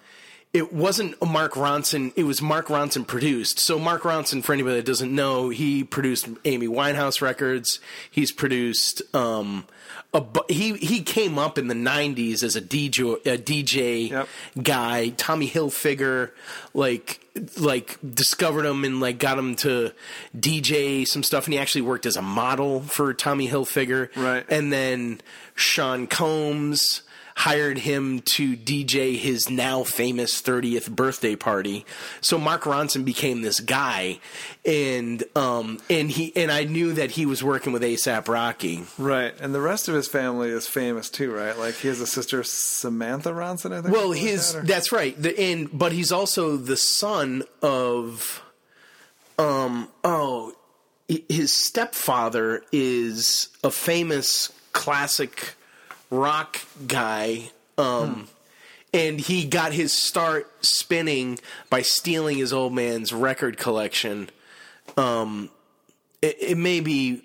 it wasn't a Mark Ronson. It was Mark Ronson produced. So Mark Ronson, for anybody that doesn't know, he produced Amy Winehouse records. He's produced, um, a, he, he came up in the nineties as a D J, a D J yep. guy, Tommy Hilfiger, like, like discovered him and like got him to D J some stuff. And he actually worked as a model for Tommy Hilfiger. Right. And then Sean Combs hired him to D J his now famous thirtieth birthday party. So Mark Ronson became this guy, and um, and he and I knew that he was working with A$AP Rocky. Right, and the rest of his family is famous too, right? Like he has a sister Samantha Ronson, I think. Well, his that, that's right, the, and but he's also the son of, um, oh, his stepfather is a famous classic rock guy, um, hmm. and he got his start spinning by stealing his old man's record collection. Um, it, it may be,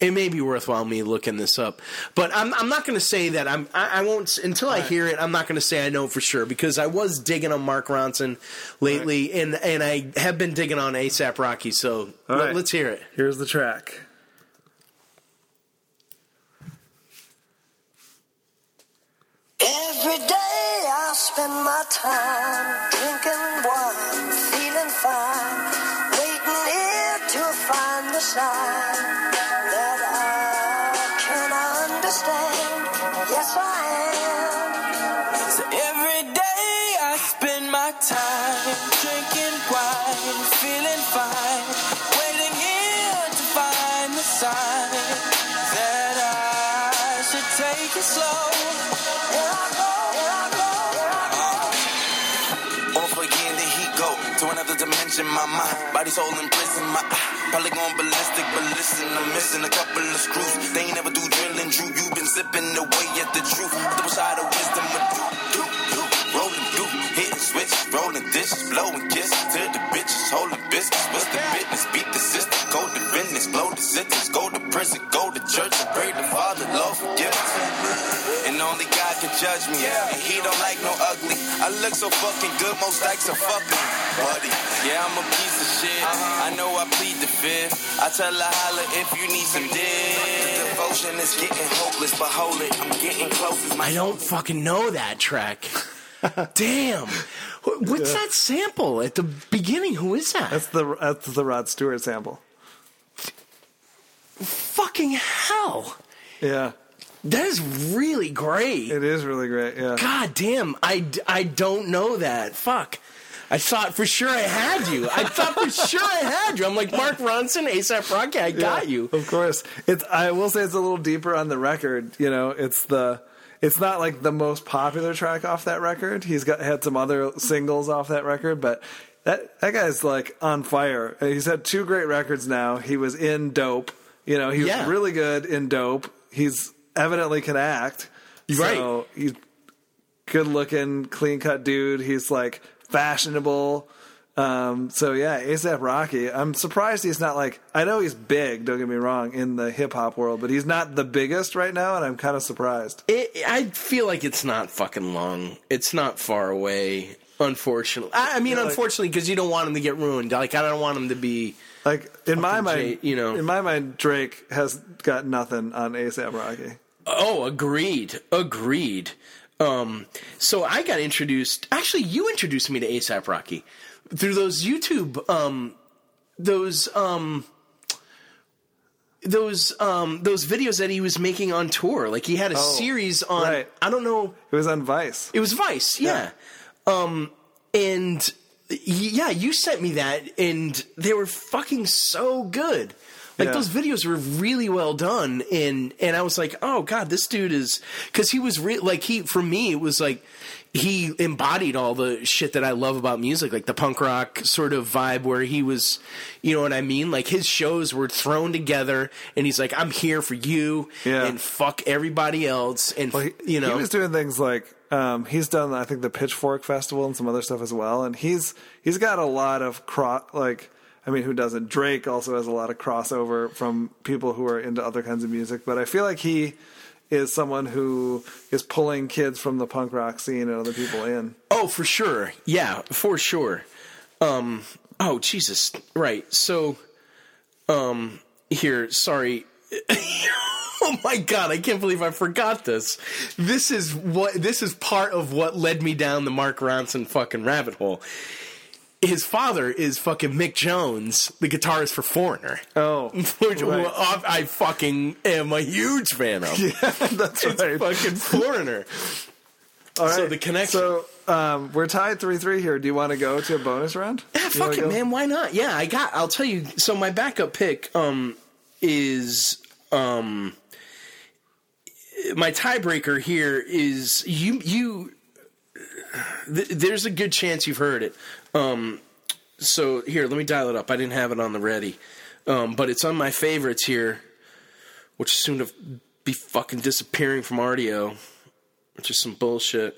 it may be worthwhile me looking this up, but I'm I'm not going to say that I'm I, I won't until right. I hear it. I'm not going to say I know for sure because I was digging on Mark Ronson lately, right. and and I have been digging on A$AP Rocky. So let, right. let's hear it. Here's the track. Every day I spend my time drinking wine, feeling fine, waiting here to find the sign that I can understand. Yes, I am. So every day I spend my time drinking wine, feeling fine, waiting here to find the sign that I should take it slow. Dimension, my mind, body, soul in prison, my eye, probably going ballistic, but listen, I'm missing a couple of screws, they ain't never do drilling, Drew, you been sipping away at the truth, I double side of wisdom with you, you, you, roll rolling dishes, blowing kisses to the bitches, holding biscuits. What's the business? Beat the system, go to business, blow the sentence, go to prison, go to church and pray to Father, Lord, forgive us. And only God can judge me, and He don't like no ugly. I look so fucking good, most likes are fucking buddy. Yeah, I'm a piece of shit. I know I plead the fifth. I tell her holla if you need some dick. Devotion is getting hopeless, but hold it, I'm getting close. I don't fucking know that track. Damn. What's yeah. that sample at the beginning? Who is that? That's the that's the Rod Stewart sample. Fucking hell. Yeah. That is really great. It is really great, yeah. God damn. I, I don't know that. Fuck. I thought for sure I had you. I thought for sure I had you. I'm like, Mark Ronson, A$AP Rocky, I got yeah, you. Of course. It's. I will say it's a little deeper on the record. You know, it's the... It's not like the most popular track off that record. He's got had some other singles off that record, but that that guy's like on fire. He's had two great records now. He was in Dope. You know, he yeah. was really good in Dope. He's evidently can act. Right. So he's good looking, clean cut dude. He's like fashionable. Um, so yeah, A$AP Rocky. I'm surprised he's not like, I know he's big, don't get me wrong, in the hip hop world, but he's not the biggest right now. And I'm kind of surprised. It, I feel like it's not fucking long. It's not far away. Unfortunately. I, I mean, yeah, like, unfortunately, cause you don't want him to get ruined. Like, I don't want him to be like, in my mind, J- you know, in my mind, Drake has got nothing on A$AP Rocky. Oh, agreed. Agreed. Um, so I got introduced, actually you introduced me to A$AP Rocky. Through those YouTube, um, those, um, those, um, those videos that he was making on tour. Like, he had a oh, series on, right. I don't know. It was on Vice. It was Vice, yeah. yeah. Um, and, yeah, you sent me that, and they were fucking so good. Like, yeah. those videos were really well done, and, and I was like, oh, God, this dude is... Because he was... Re- like, he... For me, it was like... He embodied all the shit that I love about music, like the punk rock sort of vibe where he was, you know what I mean? Like, his shows were thrown together and he's like, I'm here for you yeah. and fuck everybody else. And, well, he, you know, he was doing things like, um, he's done, I think, the Pitchfork Festival and some other stuff as well. And he's, he's got a lot of cro- like, I mean, who doesn't? Drake also has a lot of crossover from people who are into other kinds of music, but I feel like he is someone who is pulling kids from the punk rock scene and other people in. Oh, for sure. Yeah, for sure. Um, oh, Jesus. Right. So, um, here, sorry. Oh my God, I can't believe I forgot this. This is what, this is part of what led me down the Mark Ronson fucking rabbit hole. His father is fucking Mick Jones, the guitarist for Foreigner. Oh, which right. I fucking am a huge fan of. Yeah, that's it's right. Fucking Foreigner. All right. So the connection. So um, we're tied three three here. Do you want to go to a bonus round? Yeah, fuck it, man. Why not? Yeah, I got. I'll tell you. So my backup pick um, is um, my tiebreaker here is you. You. Th- there's a good chance you've heard it. Um, so here, let me dial it up. I didn't have it on the ready. Um, but it's on my favorites here, which is soon to be fucking disappearing from Rdio, which is some bullshit.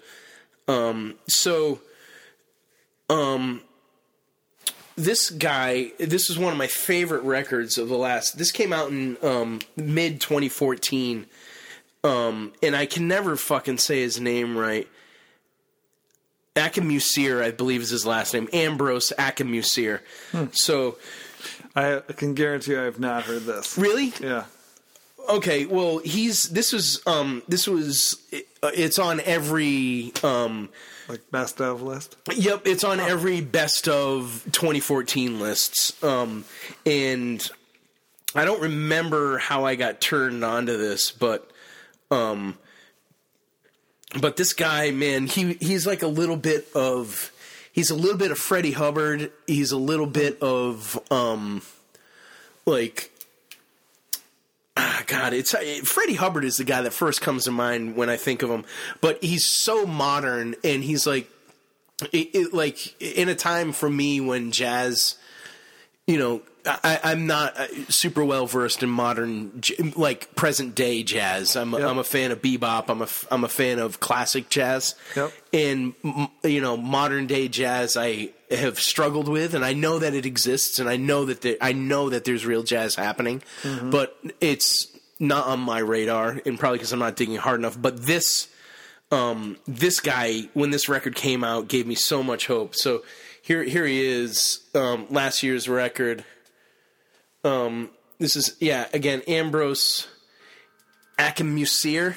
Um, so, um, this guy, this is one of my favorite records of the last, this came out in, um, mid twenty fourteen. Um, and I can never fucking say his name right. Akinmusire, I believe is his last name. Ambrose Akinmusire. Hmm. So, I can guarantee I have not heard this. Really? Yeah. Okay. Well, he's. This was. Um. This was. It, it's on every. Um. Like best of list. Yep. It's on oh. every best of twenty fourteen lists. Um. And I don't remember how I got turned onto this, but. Um. But this guy, man, he, he's like a little bit of, he's a little bit of Freddie Hubbard. He's a little bit of, um, like, ah, God, it's, it, Freddie Hubbard is the guy that first comes to mind when I think of him, but he's so modern and he's like, it, it, like in a time for me when jazz you know, I, I'm not super well versed in modern, like present day jazz. I'm yep. I'm a fan of bebop. I'm a I'm a fan of classic jazz. Yep. And you know, modern day jazz I have struggled with, and I know that it exists, and I know that there, I know that there's real jazz happening, mm-hmm. but it's not on my radar, and probably because I'm not digging hard enough. But this um this guy, when this record came out, gave me so much hope. So here here he is, um, last year's record. Um, this is, yeah, again, Ambrose Akinmusire.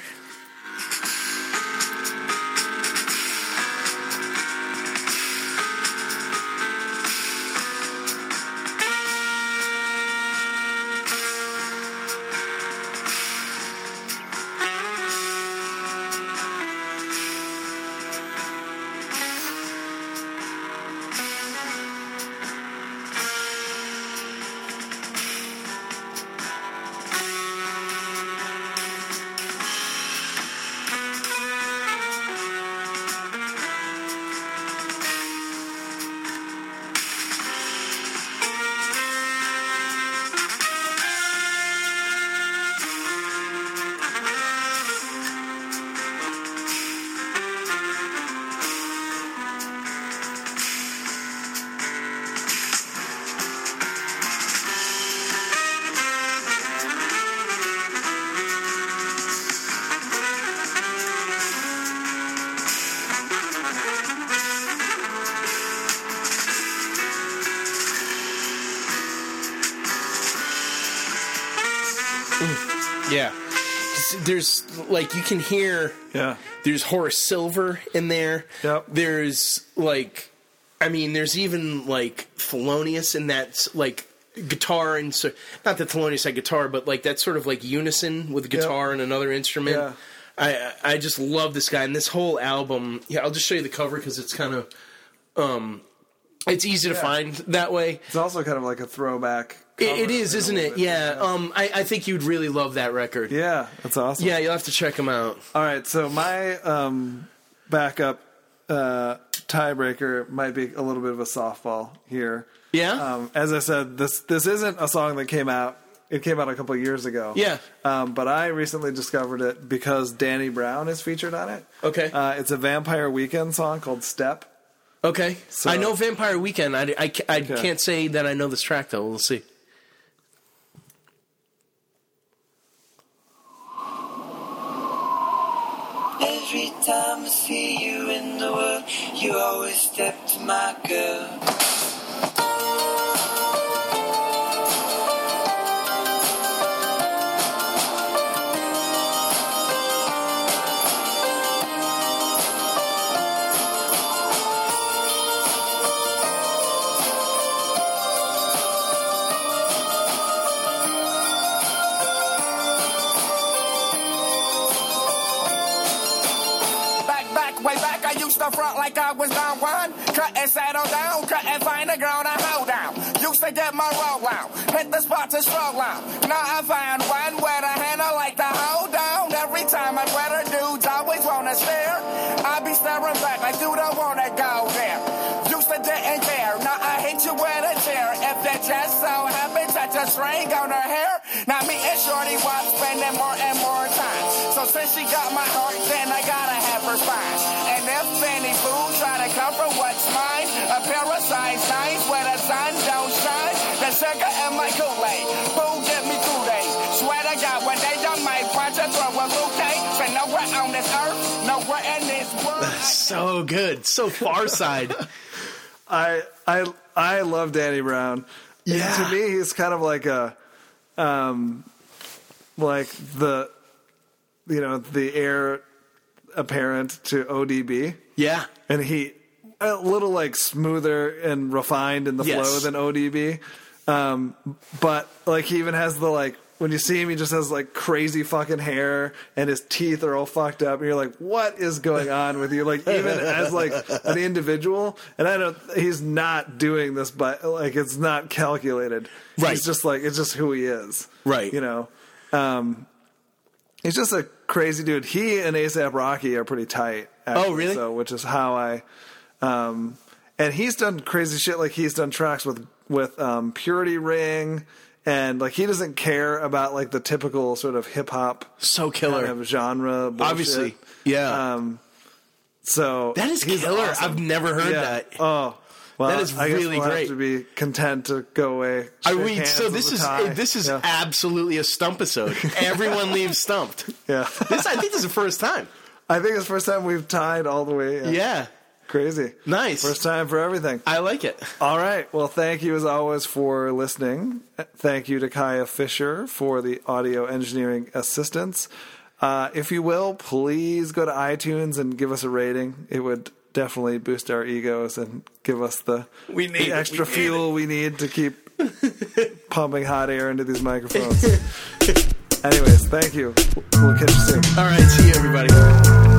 There's, like, you can hear, yeah. there's Horace Silver in there. Yep. There's, like, I mean, there's even, like, Thelonious in that, like, guitar and, so, not that Thelonious had guitar, but, like, that sort of, like, unison with guitar yep. and another instrument. Yeah. I I just love this guy. And this whole album, yeah, I'll just show you the cover because it's kind of, um, it's easy yeah. to find that way. It's also kind of like a throwback. It is, isn't it? Yeah. yeah. Um, I, I think you'd really love that record. Yeah, that's awesome. Yeah, you'll have to check them out. All right, so my um, backup uh, tiebreaker might be a little bit of a softball here. Yeah? Um, as I said, this this isn't a song that came out. It came out a couple of years ago. Yeah. Um, but I recently discovered it because Danny Brown is featured on it. Okay. Uh, it's a Vampire Weekend song called Step. Okay. So, I know Vampire Weekend. I, I, I okay. can't say that I know this track, though. We'll see. Every time I see you in the world, you always step to my girl. Front like I was down one, cut and settle down, cut and find the ground I hold down. Used to get my roll out, hit the spot to stroll out. Now I find one where the handle like the hold down. Every time I wear a dudes always wanna stare. I be staring back like you don't wanna go there. Used to didn't care, now I hit you with a chair. If that just so happens I just ring on her hair. Now me and Shorty was spending more and more time. So since she got my heart, then I gotta have her spine. Fanny fools try to cover what's mine. A parasite signs where the sun don't shine. The sugar and my Kool-Aid. Food get me two days. Swear to God, when they done my punch, I throw a bouquet. Spend nowhere on this earth, nowhere in this world. That's so good. So far side. I I I love Danny Brown. Yeah. And to me, he's kind of like a um like the you know, the heir apparent to O D B. Yeah. And he, a little like smoother and refined in the yes. flow than O D B. Um, but like he even has the like, when you see him, he just has like crazy fucking hair and his teeth are all fucked up. And you're like, what is going on with you? Like even as like an individual, and I don't, he's not doing this, but like, it's not calculated. Right. He's just like, it's just who he is. Right. You know? Um, he's just a crazy dude. He and A$AP Rocky are pretty tight. Actually, oh, really? So, which is how I... Um, and he's done crazy shit. Like, he's done tracks with with um, Purity Ring. And, like, he doesn't care about, like, the typical sort of hip-hop so killer kind of genre bullshit. Obviously, yeah. Um, so that is killer. Awesome. I've never heard yeah. that. Oh, well, that is I really guess we'll great. Have to be content to go away. I mean, so this is tie. this is yeah. absolutely a stump episode. Everyone leaves stumped. Yeah, this I think this is the first time. I think it's the first time we've tied all the way. Yeah. yeah. Crazy. Nice. First time for everything. I like it. All right. Well, thank you as always for listening. Thank you to Kaya Fisher for the audio engineering assistance. Uh, if you will, please go to iTunes and give us a rating. It would definitely boost our egos and give us the, we need the extra we fuel need we need to keep pumping hot air into these microphones. Anyways, thank you. We'll catch you soon. All right. See you, everybody.